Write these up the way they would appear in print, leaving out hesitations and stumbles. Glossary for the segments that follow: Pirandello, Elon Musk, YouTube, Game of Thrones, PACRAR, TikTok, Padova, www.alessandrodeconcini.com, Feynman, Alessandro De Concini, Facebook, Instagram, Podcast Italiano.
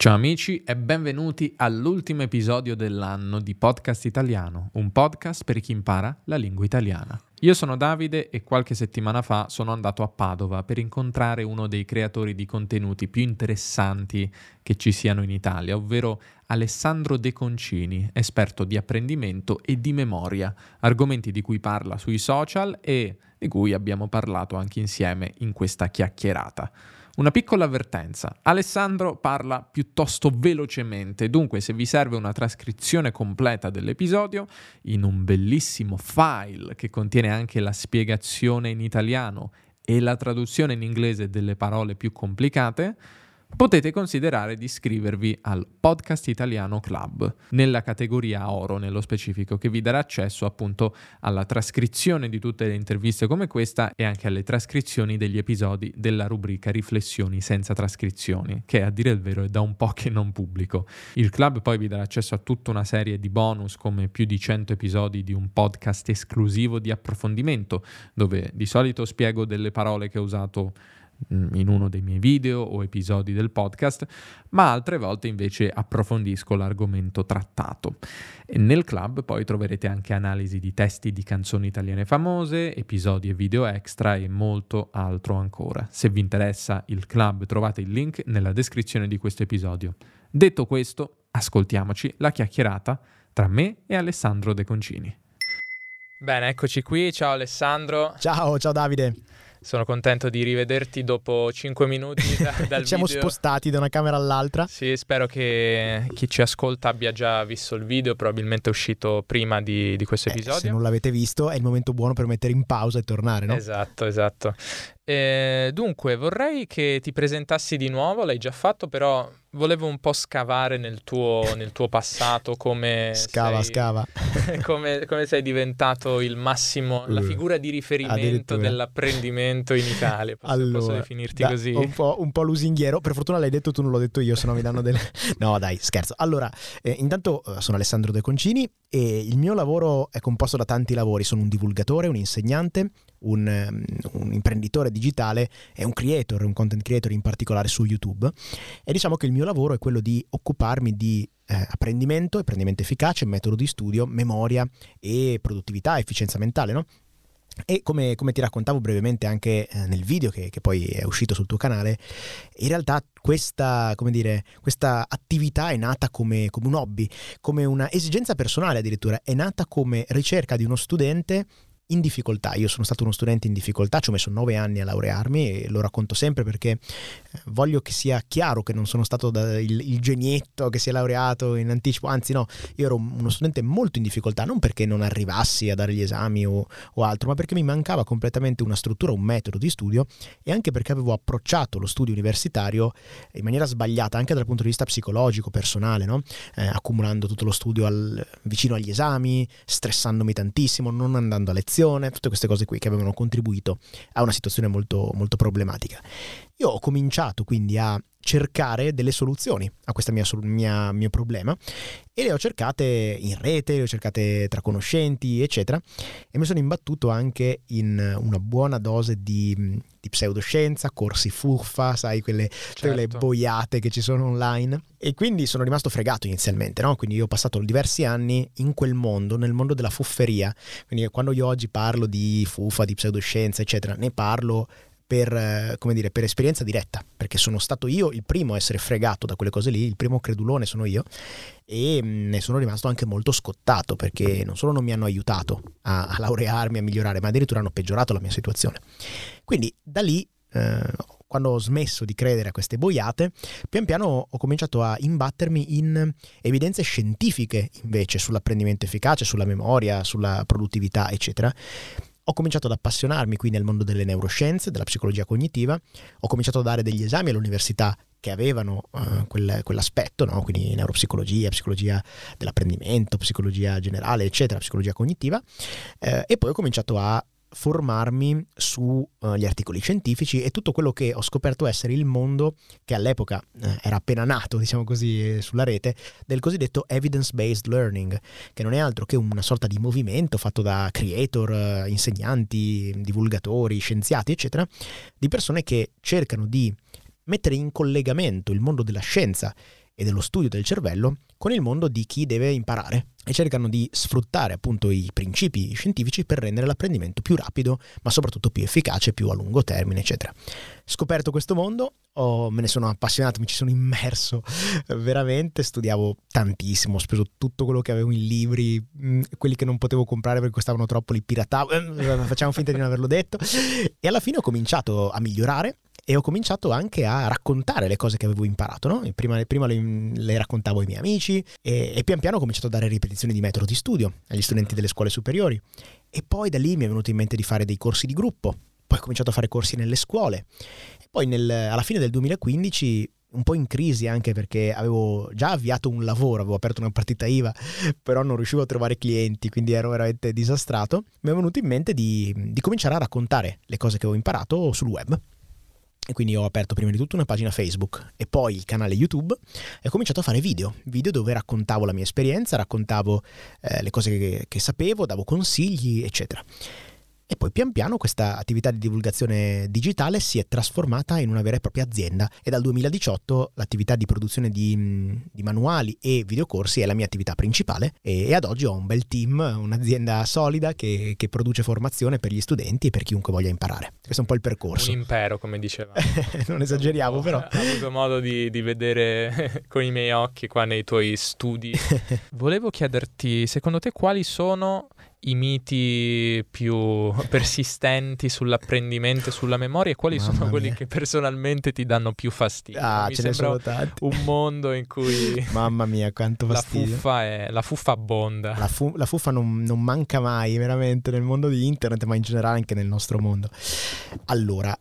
Ciao amici e benvenuti all'ultimo episodio dell'anno di Podcast Italiano, un podcast per chi impara la lingua italiana. Io sono Davide e qualche settimana fa sono andato a Padova per incontrare uno dei creatori di contenuti più interessanti che ci siano in Italia, ovvero Alessandro De Concini, esperto di apprendimento e di memoria, argomenti di cui parla sui social e di cui abbiamo parlato anche insieme in questa chiacchierata. Una piccola avvertenza, Alessandro parla piuttosto velocemente, dunque se vi serve una trascrizione completa dell'episodio in un bellissimo file che contiene anche la spiegazione in italiano e la traduzione in inglese delle parole più complicate, potete considerare di iscrivervi al Podcast Italiano Club, nella categoria oro nello specifico, che vi darà accesso appunto alla trascrizione di tutte le interviste come questa e anche alle trascrizioni degli episodi della rubrica Riflessioni senza trascrizioni, che a dire il vero è da un po' che non pubblico. Il club poi vi darà accesso a tutta una serie di bonus come più di 100 episodi di un podcast esclusivo di approfondimento, dove di solito spiego delle parole che ho usato in uno dei miei video o episodi del podcast, ma altre volte invece approfondisco l'argomento trattato. E nel club poi troverete anche analisi di testi di canzoni italiane famose, episodi e video extra e molto altro ancora. Se vi interessa il club trovate il link nella descrizione di questo episodio. Detto questo, ascoltiamoci la chiacchierata tra me e Alessandro De Concini. Bene, eccoci qui. Ciao Alessandro. Ciao Davide. Sono contento di rivederti dopo 5 minuti dal Siamo video. Spostati da una camera all'altra. Sì, spero che chi ci ascolta abbia già visto il video, probabilmente è uscito prima di questo episodio. Se non l'avete visto è il momento buono per mettere in pausa e tornare, no? Esatto. Dunque, vorrei che ti presentassi di nuovo, l'hai già fatto, però volevo un po' scavare nel tuo passato, come scava. come sei diventato il massimo, la figura di riferimento dell'apprendimento in Italia. Posso definirti così? Un po' lusinghiero. Per fortuna l'hai detto tu, non l'ho detto io, sennò mi danno delle... No, dai, scherzo. Allora, intanto sono Alessandro De Concini e il mio lavoro è composto da tanti lavori. Sono un divulgatore, un insegnante, un imprenditore digitale e un content creator, in particolare su YouTube. E diciamo che il mio lavoro è quello di occuparmi di apprendimento efficace, metodo di studio, memoria e produttività, efficienza mentale, no? E come ti raccontavo brevemente anche nel video che poi è uscito sul tuo canale, in realtà questa attività è nata come un hobby, come una esigenza personale addirittura, è nata come ricerca di uno studente in difficoltà. Io sono stato uno studente in difficoltà, ci ho messo 9 anni a laurearmi e lo racconto sempre perché voglio che sia chiaro che non sono stato il genietto che si è laureato in anticipo, anzi no, io ero uno studente molto in difficoltà, non perché non arrivassi a dare gli esami o altro, ma perché mi mancava completamente una struttura, un metodo di studio e anche perché avevo approcciato lo studio universitario in maniera sbagliata anche dal punto di vista psicologico, personale, no? Accumulando tutto lo studio vicino agli esami, stressandomi tantissimo, non andando a lezione, tutte queste cose qui che avevano contribuito a una situazione molto, molto problematica. Io ho cominciato quindi a cercare delle soluzioni a questo mio problema e le ho cercate in rete, le ho cercate tra conoscenti, eccetera, e mi sono imbattuto anche in una buona dose di pseudoscienza, corsi fuffa, sai, quelle boiate che ci sono online, e quindi sono rimasto fregato inizialmente, no? Quindi io ho passato diversi anni in quel mondo, nel mondo della fufferia, quindi quando io oggi parlo di fuffa, di pseudoscienza, eccetera, ne parlo per esperienza diretta, perché sono stato io il primo a essere fregato da quelle cose lì, il primo credulone sono io, e ne sono rimasto anche molto scottato perché non solo non mi hanno aiutato a laurearmi, a migliorare, ma addirittura hanno peggiorato la mia situazione. Quindi da lì, quando ho smesso di credere a queste boiate, pian piano ho cominciato a imbattermi in evidenze scientifiche invece sull'apprendimento efficace, sulla memoria, sulla produttività, eccetera. Ho cominciato ad appassionarmi qui nel mondo delle neuroscienze, della psicologia cognitiva, ho cominciato a dare degli esami all'università che avevano quell'aspetto, no? Quindi neuropsicologia, psicologia dell'apprendimento, psicologia generale, eccetera, psicologia cognitiva, e poi ho cominciato a formarmi sugli articoli scientifici e tutto quello che ho scoperto essere il mondo che all'epoca era appena nato, diciamo così, sulla rete, del cosiddetto evidence-based learning, che non è altro che una sorta di movimento fatto da creator, insegnanti, divulgatori, scienziati, eccetera, di persone che cercano di mettere in collegamento il mondo della scienza e dello studio del cervello con il mondo di chi deve imparare e cercano di sfruttare appunto i principi scientifici per rendere l'apprendimento più rapido, ma soprattutto più efficace, più a lungo termine, eccetera. Scoperto questo mondo, me ne sono appassionato, mi ci sono immerso veramente, studiavo tantissimo, ho speso tutto quello che avevo in libri, quelli che non potevo comprare perché costavano troppo li piratavo, facciamo finta di non averlo detto, e alla fine ho cominciato a migliorare. E ho cominciato anche a raccontare le cose che avevo imparato, no? Prima le raccontavo ai miei amici e pian piano ho cominciato a dare ripetizioni di metodo di studio agli studenti delle scuole superiori. E poi da lì mi è venuto in mente di fare dei corsi di gruppo, poi ho cominciato a fare corsi nelle scuole. E poi alla fine del 2015, un po' in crisi anche perché avevo già avviato un lavoro, avevo aperto una partita IVA, però non riuscivo a trovare clienti, quindi ero veramente disastrato, mi è venuto in mente di cominciare a raccontare le cose che avevo imparato sul web. E quindi ho aperto prima di tutto una pagina Facebook e poi il canale YouTube e ho cominciato a fare video dove raccontavo la mia esperienza, raccontavo le cose che sapevo, davo consigli, eccetera. E poi pian piano questa attività di divulgazione digitale si è trasformata in una vera e propria azienda e dal 2018 l'attività di produzione di manuali e videocorsi è la mia attività principale e ad oggi ho un bel team, un'azienda solida che produce formazione per gli studenti e per chiunque voglia imparare. Questo è un po' il percorso. Un impero, come diceva. Non esageriamo, però. Ho avuto modo di vedere con i miei occhi qua nei tuoi studi. Volevo chiederti, secondo te quali sono i miti più persistenti sull'apprendimento e sulla memoria e quali sono quelli che personalmente ti danno più fastidio? Mi ce sembra ne sono tanti. Un mondo in cui mamma mia quanto fastidio, la fuffa abbonda, la fuffa non manca mai veramente nel mondo di internet, ma in generale anche nel nostro mondo. Allora,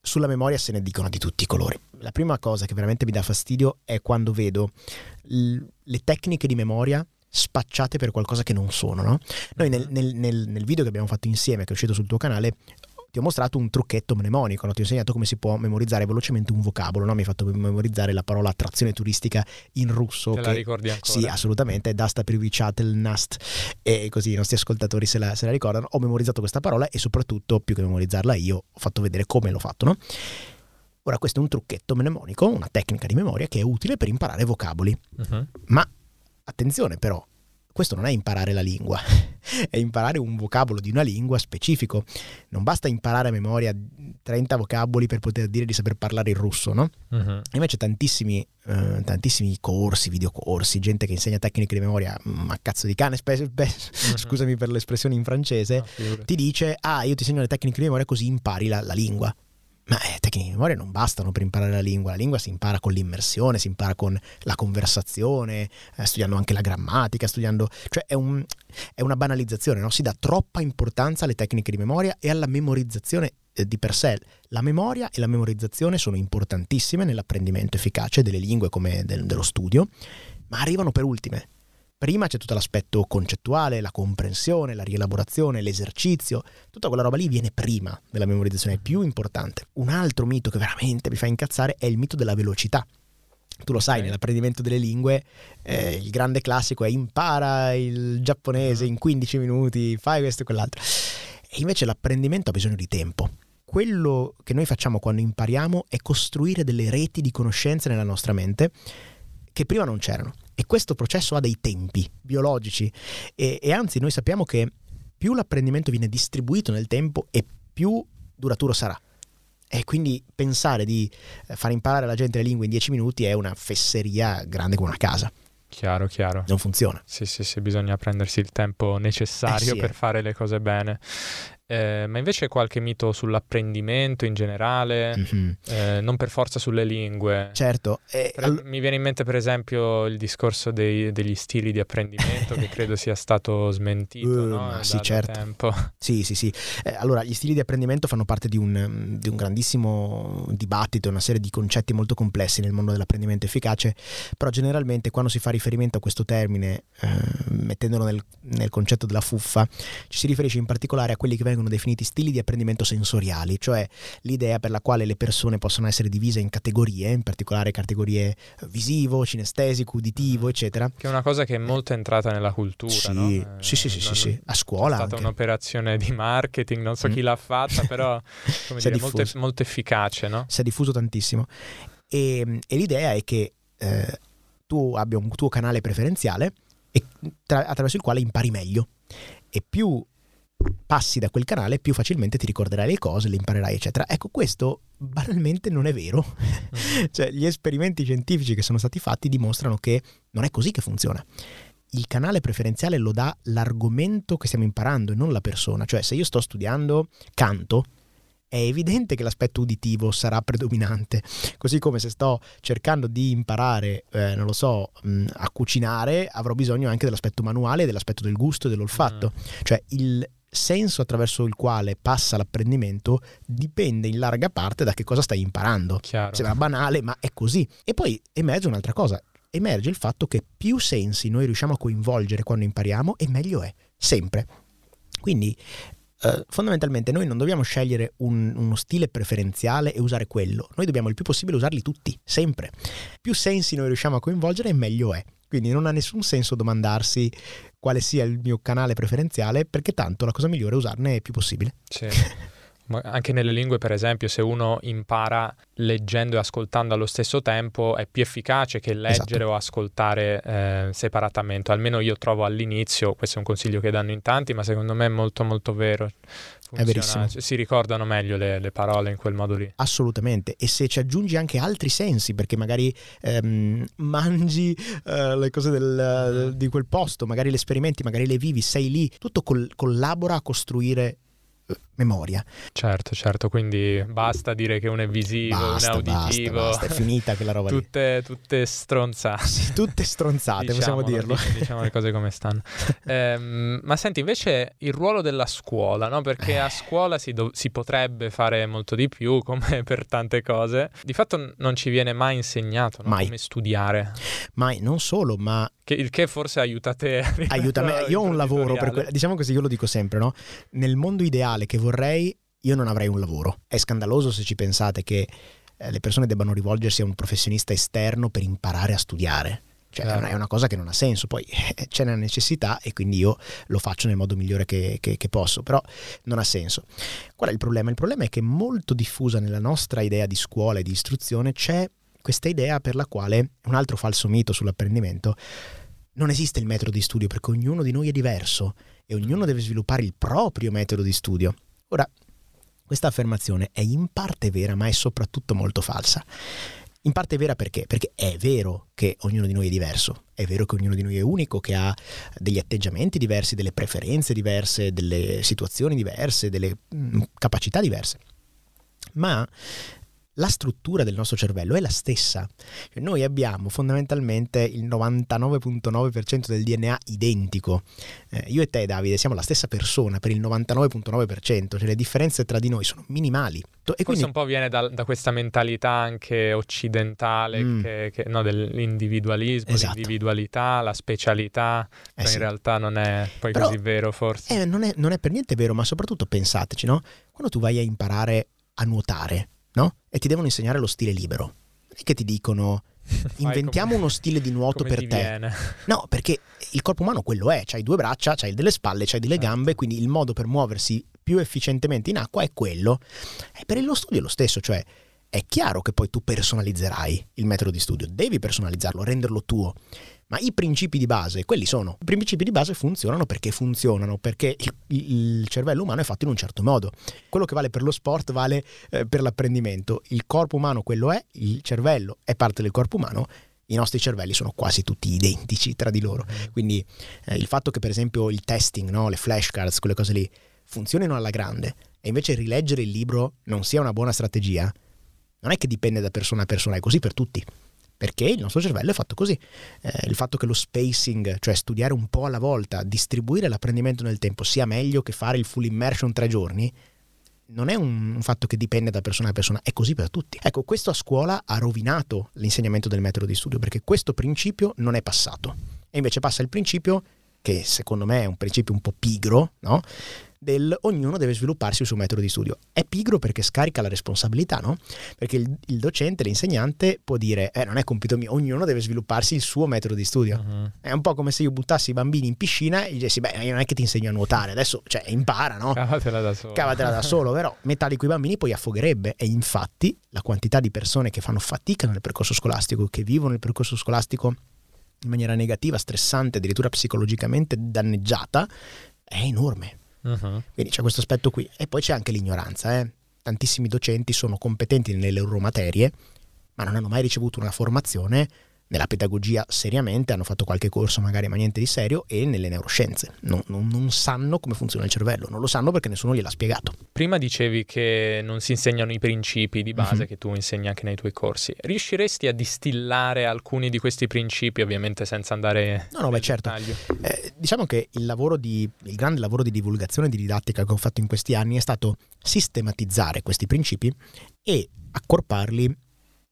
sulla memoria se ne dicono di tutti i colori. La prima cosa che veramente mi dà fastidio è quando vedo le tecniche di memoria spacciate per qualcosa che non sono, no? Noi nel video che abbiamo fatto insieme, che è uscito sul tuo canale, ti ho mostrato un trucchetto mnemonico, no? Ti ho insegnato come si può memorizzare velocemente un vocabolo, no? Mi hai fatto memorizzare la parola attrazione turistica in russo. Te la ricordi ancora? Sì, assolutamente, Dasta Privichatelnast, e così i nostri ascoltatori se la ricordano. Ho memorizzato questa parola e soprattutto, più che memorizzarla io, ho fatto vedere come l'ho fatto, no? Ora, questo è un trucchetto mnemonico, una tecnica di memoria che è utile per imparare vocaboli, ma attenzione però, questo non è imparare la lingua, è imparare un vocabolo di una lingua specifico. Non basta imparare a memoria 30 vocaboli per poter dire di saper parlare il russo, no? Invece tantissimi corsi, videocorsi, gente che insegna tecniche di memoria a cazzo di cane, scusami per l'espressione in francese, ti dice, io ti insegno le tecniche di memoria così impari la lingua. Ma tecniche di memoria non bastano per imparare la lingua si impara con l'immersione, si impara con la conversazione, studiando anche la grammatica, cioè è una banalizzazione, no? Si dà troppa importanza alle tecniche di memoria e alla memorizzazione di per sé. La memoria e la memorizzazione sono importantissime nell'apprendimento efficace delle lingue come dello studio, ma arrivano per ultime. Prima c'è tutto l'aspetto concettuale, la comprensione, la rielaborazione, l'esercizio, tutta quella roba lì viene prima della memorizzazione, è più importante. Un altro mito che veramente mi fa incazzare è il mito della velocità. Tu lo sai, nell'apprendimento delle lingue il grande classico è impara il giapponese in 15 minuti, fai questo e quell'altro. E invece l'apprendimento ha bisogno di tempo. Quello che noi facciamo quando impariamo è costruire delle reti di conoscenze nella nostra mente che prima non c'erano. E questo processo ha dei tempi biologici e anzi noi sappiamo che più l'apprendimento viene distribuito nel tempo e più duraturo sarà. E quindi pensare di far imparare alla gente le lingue in 10 minuti è una fesseria grande come una casa. Chiaro. Non funziona. Sì, bisogna prendersi il tempo necessario per fare le cose bene. Ma invece qualche mito sull'apprendimento in generale, non per forza sulle lingue. Certo. Mi viene in mente per esempio il discorso degli stili di apprendimento che credo sia stato smentito tempo. Sì. Allora, gli stili di apprendimento fanno parte di un grandissimo dibattito, una serie di concetti molto complessi nel mondo dell'apprendimento efficace, però generalmente quando si fa riferimento a questo termine, mettendolo nel concetto della fuffa, ci si riferisce in particolare a quelli che vengono definiti stili di apprendimento sensoriali, cioè l'idea per la quale le persone possono essere divise in categorie, in particolare categorie visivo, cinestesico, uditivo, eccetera. Che è una cosa che è molto entrata nella cultura, no? Sì, a scuola. È stata anche un'operazione di marketing, non so chi l'ha fatta, però come dire, molto efficace, no? Si è diffuso tantissimo. E l'idea è che tu abbia un tuo canale preferenziale e attraverso il quale impari meglio, e più passi da quel canale più facilmente ti ricorderai le cose, le imparerai, eccetera. Ecco, questo banalmente non è vero. Cioè, gli esperimenti scientifici che sono stati fatti dimostrano che non è così che funziona. Il canale preferenziale lo dà l'argomento che stiamo imparando e non la persona. Cioè, se io sto studiando canto, è evidente che l'aspetto uditivo sarà predominante, così come se sto cercando di imparare, non lo so, a cucinare, avrò bisogno anche dell'aspetto manuale, dell'aspetto del gusto e dell'olfatto. Cioè, il senso attraverso il quale passa l'apprendimento dipende in larga parte da che cosa stai imparando. Chiaro. Sembra banale, ma è così. E poi emerge un'altra cosa, emerge il fatto che più sensi noi riusciamo a coinvolgere quando impariamo, e meglio è, sempre. Quindi fondamentalmente noi non dobbiamo scegliere uno stile preferenziale e usare quello, noi dobbiamo il più possibile usarli tutti, sempre. Più sensi noi riusciamo a coinvolgere, meglio è. Quindi non ha nessun senso domandarsi quale sia il mio canale preferenziale, perché tanto la cosa migliore è usarne il più possibile. Sì. Ma anche nelle lingue, per esempio, se uno impara leggendo e ascoltando allo stesso tempo, è più efficace che leggere, esatto, o ascoltare separatamente. Almeno io trovo all'inizio, questo è un consiglio che danno in tanti, ma secondo me è molto molto vero. Funziona. È verissimo. Si ricordano meglio le parole in quel modo lì. Assolutamente. E se ci aggiungi anche altri sensi, perché magari mangi le cose di quel posto, magari le sperimenti, magari le vivi, sei lì, tutto collabora a costruire memoria. Certo, quindi basta dire che uno è visivo, un è uditivo, basta, è finita quella roba. Tutte stronzate. Sì, tutte stronzate, possiamo dirlo. Diciamo le cose come stanno. Ma senti, invece il ruolo della scuola, no? Perché a scuola si potrebbe fare molto di più, come per tante cose. Di fatto non ci viene mai insegnato, no? Mai. Come studiare. Mai, non solo, ma il che forse aiuta te. Aiuta me. Io ho un lavoro per diciamo così, io lo dico sempre, no? Nel mondo ideale che vorrei, io non avrei un lavoro. È scandaloso se ci pensate che le persone debbano rivolgersi a un professionista esterno per imparare a studiare. Cioè, è una cosa che non ha senso. Poi c'è una necessità e quindi io lo faccio nel modo migliore che posso, però non ha senso. Qual è il problema? Il problema è che molto diffusa nella nostra idea di scuola e di istruzione c'è questa idea per la quale, un altro falso mito sull'apprendimento, non esiste il metodo di studio perché ognuno di noi è diverso e ognuno deve sviluppare il proprio metodo di studio. Ora, questa affermazione è in parte vera, ma è soprattutto molto falsa. In parte vera perché? Perché è vero che ognuno di noi è diverso, è vero che ognuno di noi è unico, che ha degli atteggiamenti diversi, delle preferenze diverse, delle situazioni diverse, delle capacità diverse. Ma la struttura del nostro cervello è la stessa. Cioè, noi abbiamo fondamentalmente il 99.9% del DNA identico. Io e te, Davide, siamo la stessa persona per il 99.9%, cioè le differenze tra di noi sono minimali. E questo un po' viene da questa mentalità anche occidentale, che dell'individualismo, esatto, l'individualità, la specialità, cioè sì. In realtà non è poi però così vero, forse. Non è per niente vero, ma soprattutto pensateci, no? Quando tu vai a imparare a nuotare, no? E ti devono insegnare lo stile libero. Non è che ti dicono inventiamo uno stile di nuoto per te. Viene. No, perché il corpo umano quello è. C'hai due braccia, c'hai delle spalle, c'hai delle gambe, quindi il modo per muoversi più efficientemente in acqua è quello. E per lo studio è lo stesso, cioè è chiaro che poi tu personalizzerai il metodo di studio, devi personalizzarlo, renderlo tuo. Ma i principi di base, quelli sono. I principi di base funzionano, perché il cervello umano è fatto in un certo modo. Quello che vale per lo sport vale per l'apprendimento. Il corpo umano quello è, il cervello è parte del corpo umano, i nostri cervelli sono quasi tutti identici tra di loro. Quindi il fatto che per esempio il testing, no? Le flashcards, quelle cose lì, funzionino alla grande, e invece rileggere il libro non sia una buona strategia, non è che dipende da persona a persona, è così per tutti. Perché il nostro cervello è fatto così. Il fatto che lo spacing, cioè studiare un po' alla volta, distribuire l'apprendimento nel tempo, sia meglio che fare il full immersion 3 giorni, non è un fatto che dipende da persona a persona, è così per tutti. Ecco, questo a scuola ha rovinato l'insegnamento del metodo di studio, perché questo principio non è passato. E invece passa il principio, che secondo me è un principio un po' pigro, no? del ognuno deve svilupparsi il suo metodo di studio. È pigro perché scarica la responsabilità, no? Perché il docente, l'insegnante può dire non è compito mio, ognuno deve svilupparsi il suo metodo di studio. Uh-huh. È un po' come se io buttassi i bambini in piscina e gli dicessi beh, io non è che ti insegno a nuotare, adesso cioè impara, no? Cavatela da solo. Cavatela da solo, però metà di quei bambini poi affogherebbe, e infatti la quantità di persone che fanno fatica nel percorso scolastico, che vivono il percorso scolastico in maniera negativa, stressante, addirittura psicologicamente danneggiata, è enorme. Uh-huh. Quindi c'è questo aspetto qui. E poi c'è anche l'ignoranza, eh? Tantissimi docenti sono competenti nelle loro materie, ma non hanno mai ricevuto una formazione nella pedagogia seriamente, hanno fatto qualche corso magari, ma niente di serio, e nelle neuroscienze. Non sanno come funziona il cervello, non lo sanno perché nessuno gliel'ha spiegato. Prima dicevi che non si insegnano i principi di base, mm-hmm, che tu insegni anche nei tuoi corsi. Riusciresti a distillare alcuni di questi principi, ovviamente senza andare nel dettaglio? Certo. Diciamo che il grande lavoro di divulgazione e di didattica che ho fatto in questi anni è stato sistematizzare questi principi e accorparli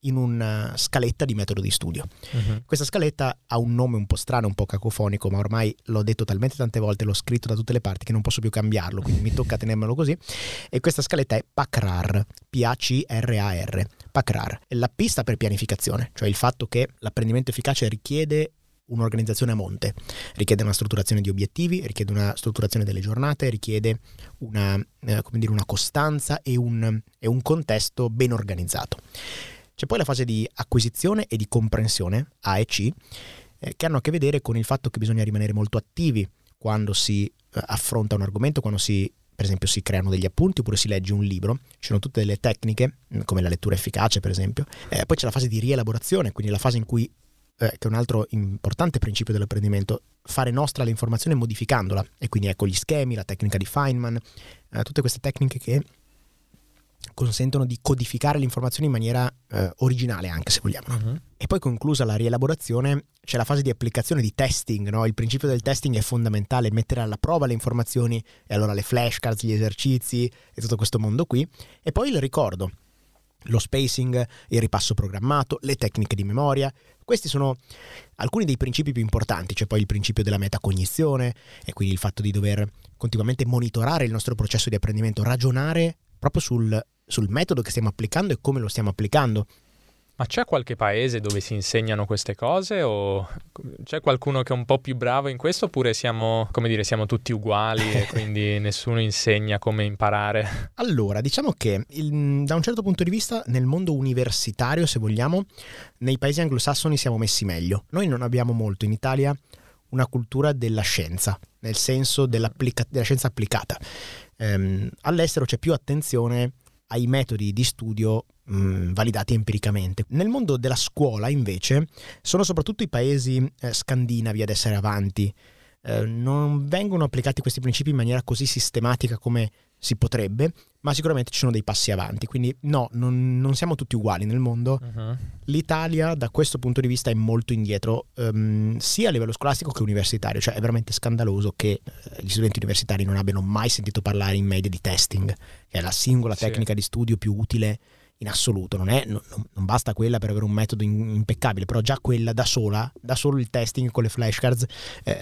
in una scaletta di metodo di studio. Uh-huh. Questa scaletta ha un nome un po' strano, un po' cacofonico, ma ormai l'ho detto talmente tante volte, l'ho scritto da tutte le parti che non posso più cambiarlo, quindi mi tocca tenermelo così. E questa scaletta è PACRAR, P-A-C-R-A-R, PACRAR. La P sta per pianificazione, cioè il fatto che l'apprendimento efficace richiede un'organizzazione a monte, richiede una strutturazione di obiettivi, richiede una strutturazione delle giornate, richiede una costanza e un contesto ben organizzato. C'è poi la fase di acquisizione e di comprensione, A e C, che hanno a che vedere con il fatto che bisogna rimanere molto attivi quando si affronta un argomento, quando per esempio si creano degli appunti oppure si legge un libro. Ci sono tutte delle tecniche, come la lettura efficace per esempio. Poi c'è la fase di rielaborazione, quindi la fase in cui, che è un altro importante principio dell'apprendimento, fare nostra l'informazione modificandola. E quindi ecco gli schemi, la tecnica di Feynman, tutte queste tecniche che consentono di codificare l'informazione in maniera originale, anche se vogliamo, no? Uh-huh. E poi, conclusa la rielaborazione, c'è la fase di applicazione, di testing, no? Il principio del testing è fondamentale, mettere alla prova le informazioni, e allora le flashcards, gli esercizi e tutto questo mondo qui. E poi il ricordo, lo spacing, il ripasso programmato, le tecniche di memoria. Questi sono alcuni dei principi più importanti. C'è poi il principio della metacognizione, e quindi il fatto di dover continuamente monitorare il nostro processo di apprendimento, ragionare proprio sul metodo che stiamo applicando e come lo stiamo applicando. Ma c'è qualche paese dove si insegnano queste cose, o c'è qualcuno che è un po' più bravo in questo, oppure siamo tutti uguali e quindi nessuno insegna come imparare? Allora, diciamo che da un certo punto di vista nel mondo universitario, se vogliamo, nei paesi anglosassoni siamo messi meglio. Noi non abbiamo molto in Italia una cultura della scienza, nel senso della scienza applicata. All'estero c'è più attenzione ai metodi di studio validati empiricamente. Nel mondo della scuola invece sono soprattutto i paesi scandinavi ad essere avanti. Non vengono applicati questi principi in maniera così sistematica come si potrebbe, ma sicuramente ci sono dei passi avanti. Quindi no, non siamo tutti uguali nel mondo. Uh-huh. L'Italia da questo punto di vista è molto indietro, sia a livello scolastico che universitario. Cioè è veramente scandaloso che gli studenti universitari non abbiano mai sentito parlare in media di testing, che è la singola tecnica di studio più utile in assoluto. Non basta quella per avere un metodo impeccabile, però già quella da solo il testing con le flashcards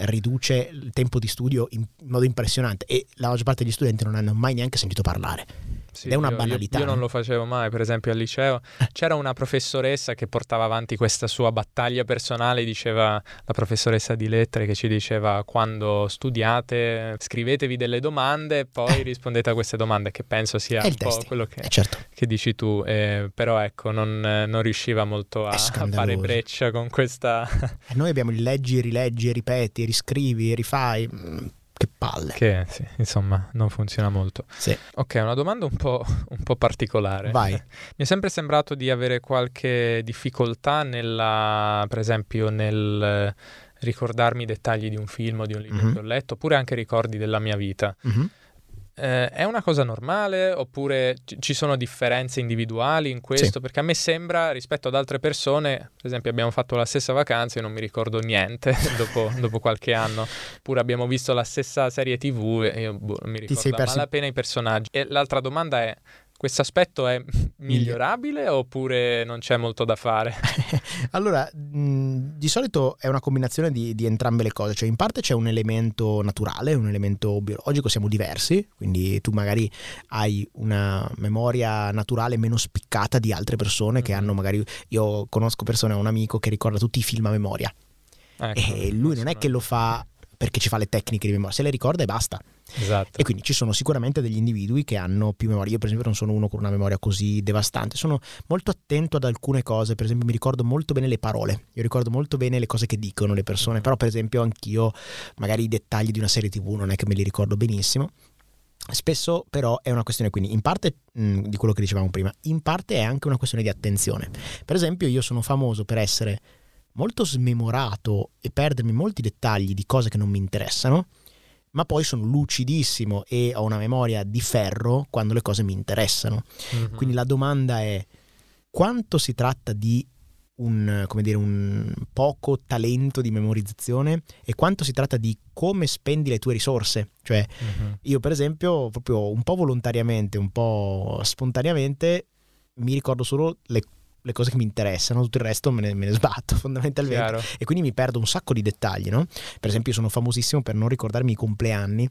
riduce il tempo di studio in modo impressionante, e la maggior parte degli studenti non hanno mai neanche sentito parlare. Sì, ed è una banalità. Io non lo facevo mai. Per esempio al liceo c'era una professoressa che portava avanti questa sua battaglia personale, diceva, la professoressa di lettere, che ci diceva: quando studiate scrivetevi delle domande, poi rispondete a queste domande, che penso sia un po' quello che, certo, che dici tu. Però ecco, non riusciva molto a fare breccia con questa. Noi abbiamo il leggi, rileggi, ripeti, riscrivi, rifai. Che palle. Che sì, insomma, non funziona molto. Sì. Ok, una domanda un po' particolare. Vai. Mi è sempre sembrato di avere qualche difficoltà per esempio, nel ricordarmi i dettagli di un film o di un libro, mm-hmm, che ho letto, oppure anche ricordi della mia vita. Mm-hmm. È una cosa normale, oppure ci sono differenze individuali in questo? Sì. Perché a me sembra, rispetto ad altre persone, per esempio abbiamo fatto la stessa vacanza e non mi ricordo niente dopo qualche anno, oppure abbiamo visto la stessa serie TV e io mi ricordo a malapena i personaggi. E l'altra domanda è: Questo aspetto è migliorabile oppure non c'è molto da fare? Allora, di solito è una combinazione di entrambe le cose, cioè in parte c'è un elemento naturale, un elemento biologico, siamo diversi, quindi tu magari hai una memoria naturale meno spiccata di altre persone che hanno magari, io conosco persone, ho un amico che ricorda tutti i film a memoria, e lui non è che lo fa perché ci fa le tecniche di memoria, se le ricorda e basta. Esatto. E quindi ci sono sicuramente degli individui che hanno più memoria. Io per esempio non sono uno con una memoria così devastante, sono molto attento ad alcune cose, per esempio mi ricordo molto bene le parole, io ricordo molto bene le cose che dicono le persone, però per esempio anch'io magari i dettagli di una serie TV non è che me li ricordo benissimo. Spesso però è una questione, quindi in parte di quello che dicevamo prima, in parte è anche una questione di attenzione. Per esempio io sono famoso per essere molto smemorato e perdermi molti dettagli di cose che non mi interessano, ma poi sono lucidissimo e ho una memoria di ferro quando le cose mi interessano. Mm-hmm. Quindi la domanda è quanto si tratta di un poco talento di memorizzazione e quanto si tratta di come spendi le tue risorse. Cioè io per esempio proprio un po' volontariamente, un po' spontaneamente mi ricordo solo le cose che mi interessano, tutto il resto me ne sbatto fondamentalmente. Chiaro. E quindi mi perdo un sacco di dettagli, no? Per esempio io sono famosissimo per non ricordarmi i compleanni,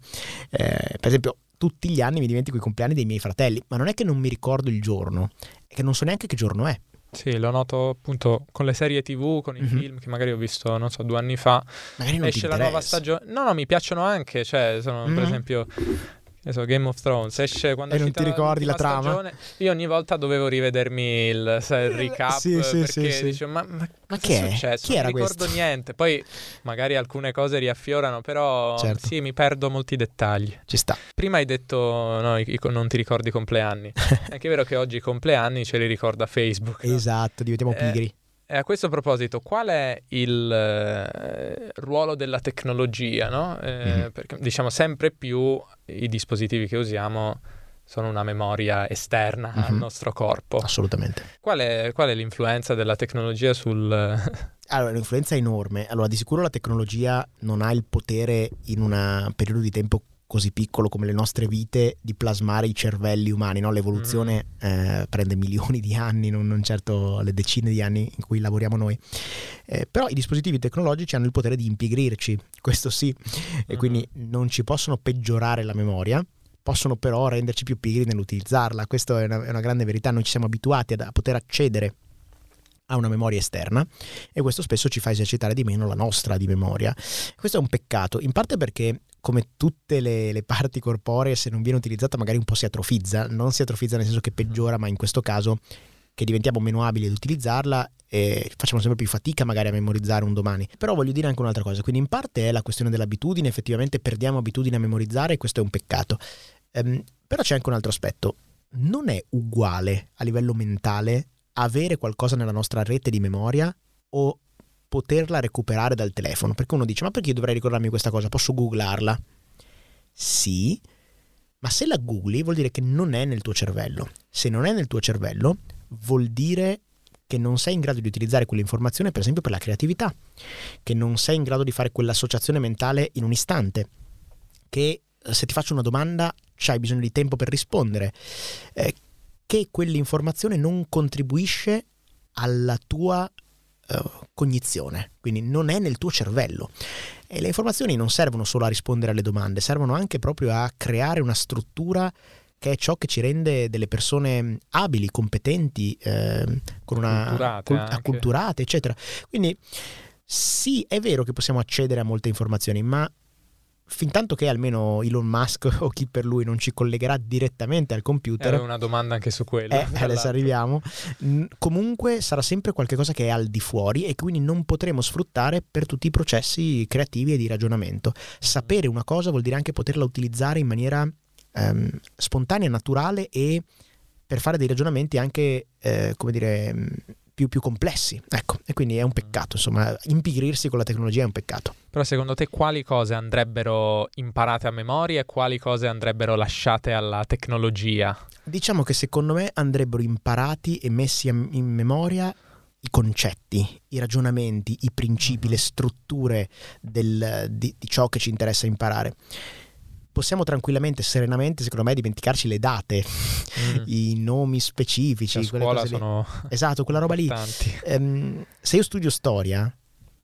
per esempio tutti gli anni mi dimentico i compleanni dei miei fratelli, ma non è che non mi ricordo il giorno, è che non so neanche che giorno è. Sì, lo noto appunto con le serie TV, con i film che magari ho visto, non so, 2 anni fa, esce la nuova stagione. No, mi piacciono anche, cioè sono per esempio Game of Thrones esce quando e non ti ricordi la trama stagione, io ogni volta dovevo rivedermi il recap perché dicevo ma che è successo? Chi era questo? Non ricordo niente, poi magari alcune cose riaffiorano, però sì, mi perdo molti dettagli. Ci sta. Prima hai detto no, non ti ricordi i compleanni. È anche vero che oggi i compleanni ce li ricorda Facebook, no? Esatto, diventiamo pigri. E a questo proposito, qual è il ruolo della tecnologia, no? Perché diciamo sempre più i dispositivi che usiamo sono una memoria esterna al nostro corpo. Assolutamente. Qual è l'influenza della tecnologia sul... Allora, l'influenza è enorme. Allora, di sicuro la tecnologia non ha il potere in un periodo di tempo così piccolo come le nostre vite di plasmare i cervelli umani, no? L'evoluzione prende milioni di anni, non certo le decine di anni in cui lavoriamo noi, però i dispositivi tecnologici hanno il potere di impigrirci, questo sì, e quindi non ci possono peggiorare la memoria, possono però renderci più pigri nell'utilizzarla. Questa è una grande verità. Noi ci siamo abituati a poter accedere a una memoria esterna e questo spesso ci fa esercitare di meno la nostra di memoria. Questo è un peccato, in parte perché come tutte le parti corporee, se non viene utilizzata magari un po' si atrofizza, non si atrofizza nel senso che peggiora, ma in questo caso che diventiamo meno abili ad utilizzarla e facciamo sempre più fatica magari a memorizzare un domani. Però voglio dire anche un'altra cosa, quindi in parte è la questione dell'abitudine, effettivamente perdiamo abitudine a memorizzare e questo è un peccato. Però c'è anche un altro aspetto, non è uguale a livello mentale avere qualcosa nella nostra rete di memoria o poterla recuperare dal telefono, perché uno dice ma perché io dovrei ricordarmi questa cosa, posso googlarla? Sì, ma se la googli vuol dire che non è nel tuo cervello, se non è nel tuo cervello vuol dire che non sei in grado di utilizzare quell'informazione per esempio per la creatività, che non sei in grado di fare quell'associazione mentale in un istante, che se ti faccio una domanda c'hai bisogno di tempo per rispondere, che quell'informazione non contribuisce alla tua cognizione, quindi non è nel tuo cervello. E le informazioni non servono solo a rispondere alle domande, servono anche proprio a creare una struttura che è ciò che ci rende delle persone abili, competenti, con una acculturate, eccetera. Quindi sì, è vero che possiamo accedere a molte informazioni, ma fintanto che almeno Elon Musk o chi per lui non ci collegherà direttamente al computer, avevo una domanda anche su quello, adesso arriviamo, comunque sarà sempre qualcosa che è al di fuori e quindi non potremo sfruttare per tutti i processi creativi e di ragionamento. Sapere una cosa vuol dire anche poterla utilizzare in maniera spontanea, naturale e per fare dei ragionamenti anche più complessi, ecco, e quindi è un peccato, insomma, impigrirsi con la tecnologia è un peccato. Però secondo te quali cose andrebbero imparate a memoria e quali cose andrebbero lasciate alla tecnologia? Diciamo che secondo me andrebbero imparati e messi in memoria i concetti, i ragionamenti, i principi, le strutture di ciò che ci interessa imparare. possiamo tranquillamente, serenamente, secondo me, dimenticarci le date, i nomi specifici. La scuola cose sono lì. Esatto, quella roba lì. Se io studio storia,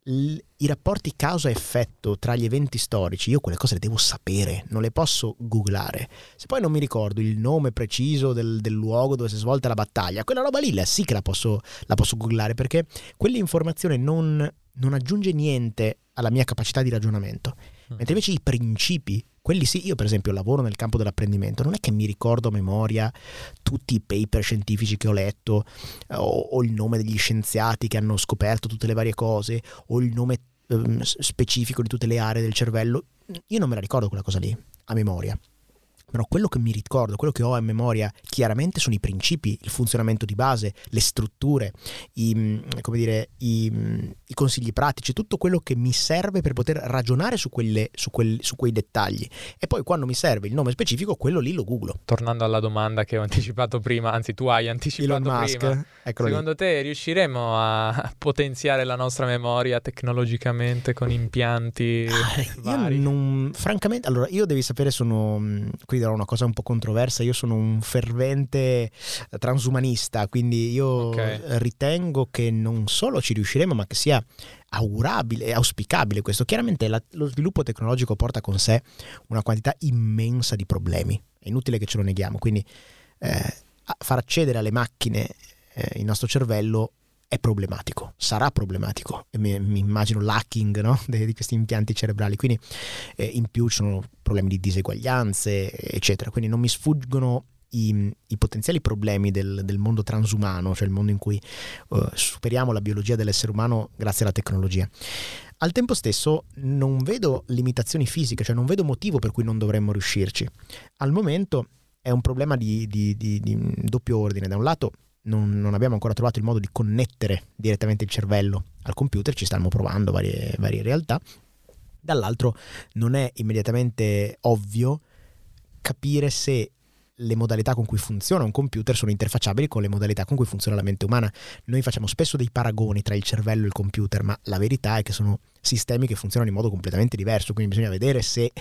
i rapporti causa-effetto tra gli eventi storici, io quelle cose le devo sapere, non le posso googlare. Se poi non mi ricordo il nome preciso del luogo dove si è svolta la battaglia, quella roba lì sì che la posso googlare, perché quell'informazione non aggiunge niente alla mia capacità di ragionamento. Mentre invece i principi, quelli sì, io per esempio lavoro nel campo dell'apprendimento, non è che mi ricordo a memoria tutti i paper scientifici che ho letto, o il nome degli scienziati che hanno scoperto tutte le varie cose, o il nome specifico di tutte le aree del cervello. Io non me la ricordo quella cosa lì a memoria, però quello che mi ricordo, quello che ho a memoria chiaramente sono i principi, il funzionamento di base, le strutture, i consigli pratici, tutto quello che mi serve per poter ragionare su quei dettagli. E poi quando mi serve il nome specifico, quello lì lo googlo. Tornando alla domanda che ho anticipato prima, anzi tu hai anticipato Elon prima, Musk, eccolo secondo lì. Te riusciremo a potenziare la nostra memoria tecnologicamente con impianti vari? Io non, francamente, allora io devi sapere sono... qui darò una cosa un po' controversa, io sono un fervente transumanista, quindi io ritengo che non solo ci riusciremo, ma che sia augurabile e auspicabile questo. Chiaramente lo sviluppo tecnologico porta con sé una quantità immensa di problemi, è inutile che ce lo neghiamo, quindi far accedere alle macchine il nostro cervello è problematico, sarà problematico. Mi immagino l'hacking, no? di questi impianti cerebrali, quindi in più ci sono problemi di diseguaglianze, eccetera. Quindi non mi sfuggono i potenziali problemi del mondo transumano, cioè il mondo in cui superiamo la biologia dell'essere umano grazie alla tecnologia. Al tempo stesso non vedo limitazioni fisiche, cioè non vedo motivo per cui non dovremmo riuscirci. Al momento è un problema di doppio ordine. Da un lato non abbiamo ancora trovato il modo di connettere direttamente il cervello al computer, ci stiamo provando varie realtà. Dall'altro non è immediatamente ovvio capire se le modalità con cui funziona un computer sono interfacciabili con le modalità con cui funziona la mente umana. Noi facciamo spesso dei paragoni tra il cervello e il computer, ma la verità è che sono sistemi che funzionano in modo completamente diverso, quindi bisogna vedere se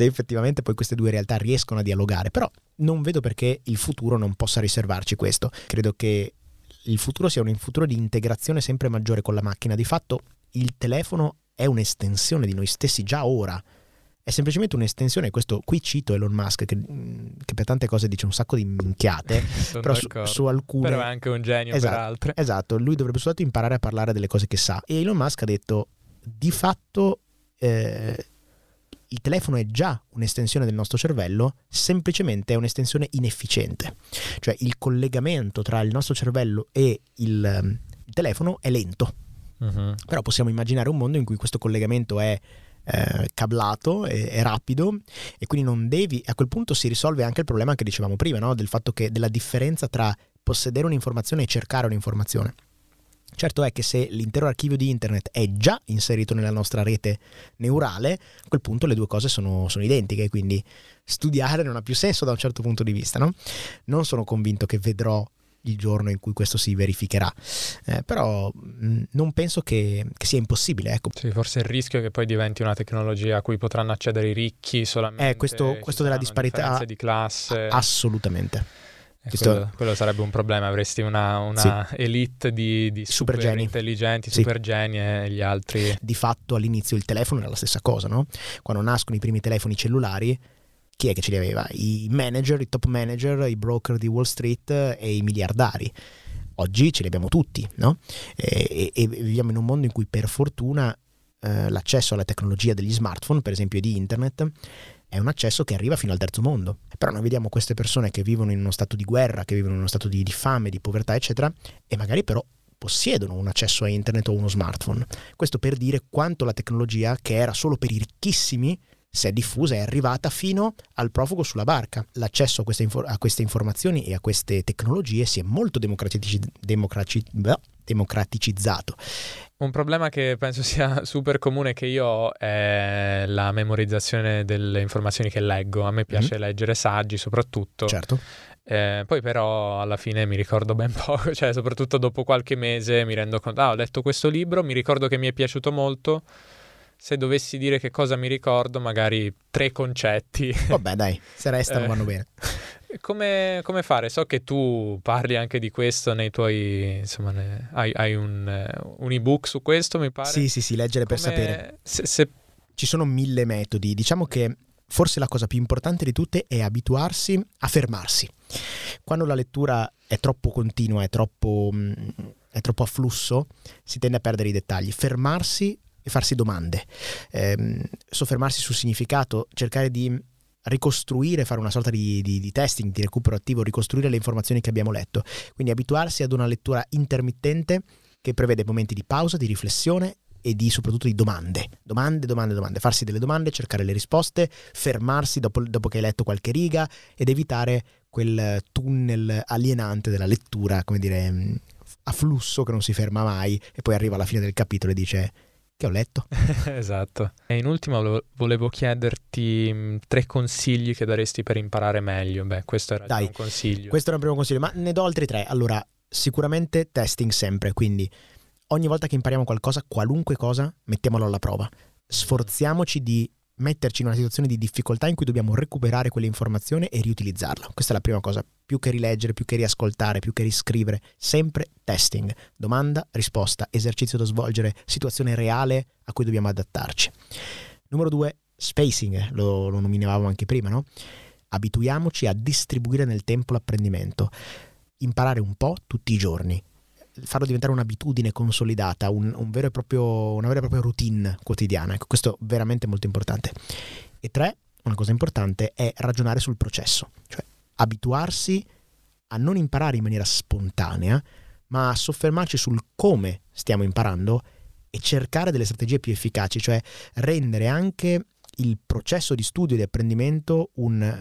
effettivamente poi queste due realtà riescono a dialogare. Però non vedo perché il futuro non possa riservarci questo. Credo che il futuro sia un futuro di integrazione sempre maggiore con la macchina. Di fatto il telefono è un'estensione di noi stessi già ora. È semplicemente un'estensione, questo qui cito Elon Musk che per tante cose dice un sacco di minchiate, però su alcune... Però è anche un genio, esatto, per altre. Esatto, lui dovrebbe soltanto imparare a parlare delle cose che sa. E Elon Musk ha detto, di fatto il telefono è già un'estensione del nostro cervello, semplicemente è un'estensione inefficiente. Cioè il collegamento tra il nostro cervello e il telefono è lento. Uh-huh. Però possiamo immaginare un mondo in cui questo collegamento è... cablato, è rapido, e quindi non devi, a quel punto si risolve anche il problema che dicevamo prima, no? Del fatto che della differenza tra possedere un'informazione e cercare un'informazione. Certo è che se l'intero archivio di internet è già inserito nella nostra rete neurale, a quel punto le due cose sono identiche, quindi studiare non ha più senso da un certo punto di vista, no? Non sono convinto che vedrò il giorno in cui questo si verificherà, però non penso che sia impossibile, ecco. Sì, forse il rischio è che poi diventi una tecnologia a cui potranno accedere i ricchi solamente, questo della disparità di classe, assolutamente. Quello sarebbe un problema, avresti una sì, elite di super intelligenti, sì, super geni, e gli altri. Di fatto all'inizio il telefono era la stessa cosa, no? Quando nascono i primi telefoni cellulari, chi è che ce li aveva? I manager, i top manager, i broker di Wall Street e i miliardari. Oggi ce li abbiamo tutti, no? E viviamo in un mondo in cui per fortuna l'accesso alla tecnologia degli smartphone, per esempio, e di internet, è un accesso che arriva fino al terzo mondo. Però noi vediamo queste persone che vivono in uno stato di guerra, che vivono in uno stato di fame, di povertà, eccetera, e magari però possiedono un accesso a internet o uno smartphone. Questo per dire quanto la tecnologia, che era solo per i ricchissimi, si è diffusa, è arrivata fino al profugo sulla barca. L'accesso a queste informazioni e a queste tecnologie si è molto democraticizzato. Un problema che penso sia super comune che io ho è la memorizzazione delle informazioni che leggo. A me piace leggere saggi soprattutto. Certo. Poi però alla fine mi ricordo ben poco, cioè soprattutto dopo qualche mese mi rendo conto, ho letto questo libro, mi ricordo che mi è piaciuto molto, se dovessi dire che cosa mi ricordo, magari 3 concetti. Vabbè dai, se restano vanno bene. Come fare? So che tu parli anche di questo nei tuoi, insomma, hai un ebook su questo, mi pare. Sì, leggere per sapere. Ci sono 1000 metodi, diciamo che forse la cosa più importante di tutte è abituarsi a fermarsi. Quando la lettura è troppo continua, è troppo a flusso, si tende a perdere i dettagli. Fermarsi e farsi domande, soffermarsi sul significato, cercare di ricostruire, fare una sorta di testing, di recupero attivo, ricostruire le informazioni che abbiamo letto. Quindi abituarsi ad una lettura intermittente che prevede momenti di pausa, di riflessione e soprattutto di domande, farsi delle domande, cercare le risposte, fermarsi dopo che hai letto qualche riga ed evitare quel tunnel alienante della lettura, come dire, a flusso, che non si ferma mai e poi arriva alla fine del capitolo e dice: che ho letto. Esatto. E in ultima volevo chiederti 3 consigli che daresti per imparare meglio. Beh, questo era un consiglio. Questo era il primo consiglio, ma ne do altri 3. Allora, sicuramente testing sempre, quindi ogni volta che impariamo qualcosa, qualunque cosa, mettiamolo alla prova. Sforziamoci di metterci in una situazione di difficoltà in cui dobbiamo recuperare quell'informazione e riutilizzarla. Questa è la prima cosa. Più che rileggere, più che riascoltare, più che riscrivere, sempre testing, domanda, risposta, esercizio da svolgere, situazione reale a cui dobbiamo adattarci. Numero 2, spacing, lo nominavamo anche prima, no? Abituiamoci a distribuire nel tempo l'apprendimento, imparare un po' tutti i giorni, farlo diventare un'abitudine consolidata, una vera e propria routine quotidiana. Ecco, questo è veramente molto importante. E 3, una cosa importante è ragionare sul processo, cioè abituarsi a non imparare in maniera spontanea, ma a soffermarci sul come stiamo imparando e cercare delle strategie più efficaci, cioè rendere anche il processo di studio e di apprendimento un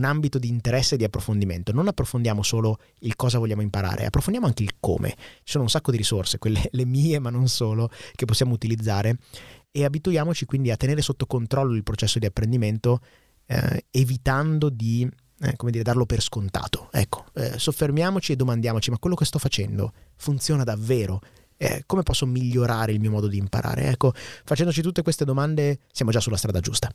ambito di interesse e di approfondimento. Non approfondiamo solo il cosa vogliamo imparare, approfondiamo anche il come. Ci sono un sacco di risorse, quelle le mie ma non solo, che possiamo utilizzare, e abituiamoci quindi a tenere sotto controllo il processo di apprendimento, evitando di darlo per scontato. Ecco, soffermiamoci e domandiamoci: ma quello che sto facendo funziona davvero? Come posso migliorare il mio modo di imparare? Ecco, facendoci tutte queste domande siamo già sulla strada giusta.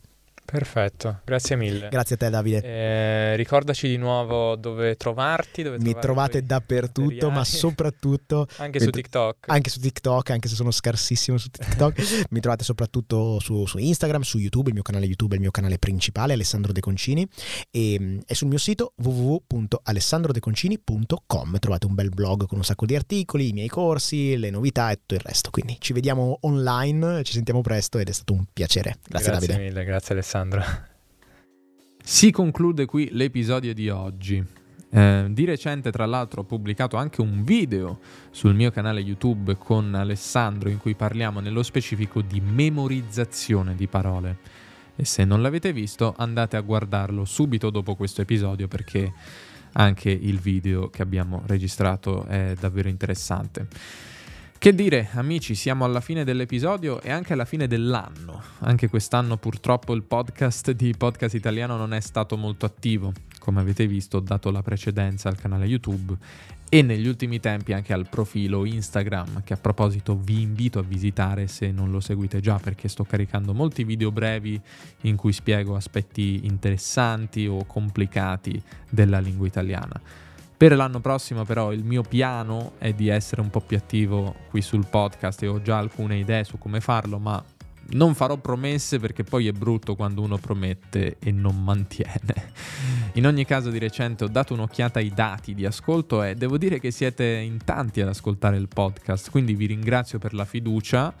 Perfetto, grazie mille. Grazie a te, Davide. Ricordaci di nuovo dove trovarti. Mi trovate dappertutto, ma soprattutto anche su TikTok. Anche su TikTok, anche se sono scarsissimo su TikTok. Mi trovate soprattutto su Instagram, su YouTube, il mio canale YouTube è il mio canale principale, Alessandro De Concini, e sul mio sito www.alessandrodeconcini.com. Trovate un bel blog con un sacco di articoli, i miei corsi, le novità e tutto il resto. Quindi ci vediamo online, ci sentiamo presto ed è stato un piacere. Grazie Davide. Grazie mille, grazie Alessandro. Si conclude qui l'episodio di oggi. Di recente, tra l'altro, ho pubblicato anche un video sul mio canale YouTube con Alessandro in cui parliamo nello specifico di memorizzazione di parole, e se non l'avete visto andate a guardarlo subito dopo questo episodio, perché anche il video che abbiamo registrato è davvero interessante. Che dire, amici, siamo alla fine dell'episodio e anche alla fine dell'anno. Anche quest'anno purtroppo il podcast di Podcast Italiano non è stato molto attivo, come avete visto, ho dato la precedenza al canale YouTube e negli ultimi tempi anche al profilo Instagram, che a proposito vi invito a visitare se non lo seguite già, perché sto caricando molti video brevi in cui spiego aspetti interessanti o complicati della lingua italiana. Per l'anno prossimo però il mio piano è di essere un po' più attivo qui sul podcast e ho già alcune idee su come farlo, ma non farò promesse perché poi è brutto quando uno promette e non mantiene. In ogni caso, di recente ho dato un'occhiata ai dati di ascolto e devo dire che siete in tanti ad ascoltare il podcast, quindi vi ringrazio per la fiducia,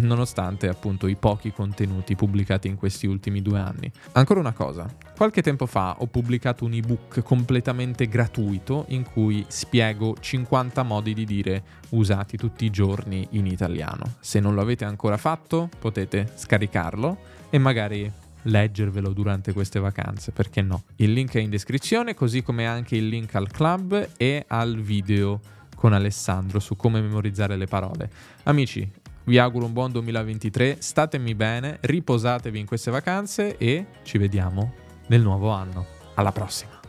nonostante appunto i pochi contenuti pubblicati in questi ultimi 2 anni. Ancora una cosa, qualche tempo fa ho pubblicato un ebook completamente gratuito in cui spiego 50 modi di dire usati tutti i giorni in italiano. Se non lo avete ancora fatto, potete scaricarlo e magari leggervelo durante queste vacanze, perché no? Il link è in descrizione, così come anche il link al club e al video con Alessandro su come memorizzare le parole. Amici, vi auguro un buon 2023, statemi bene, riposatevi in queste vacanze e ci vediamo nel nuovo anno. Alla prossima!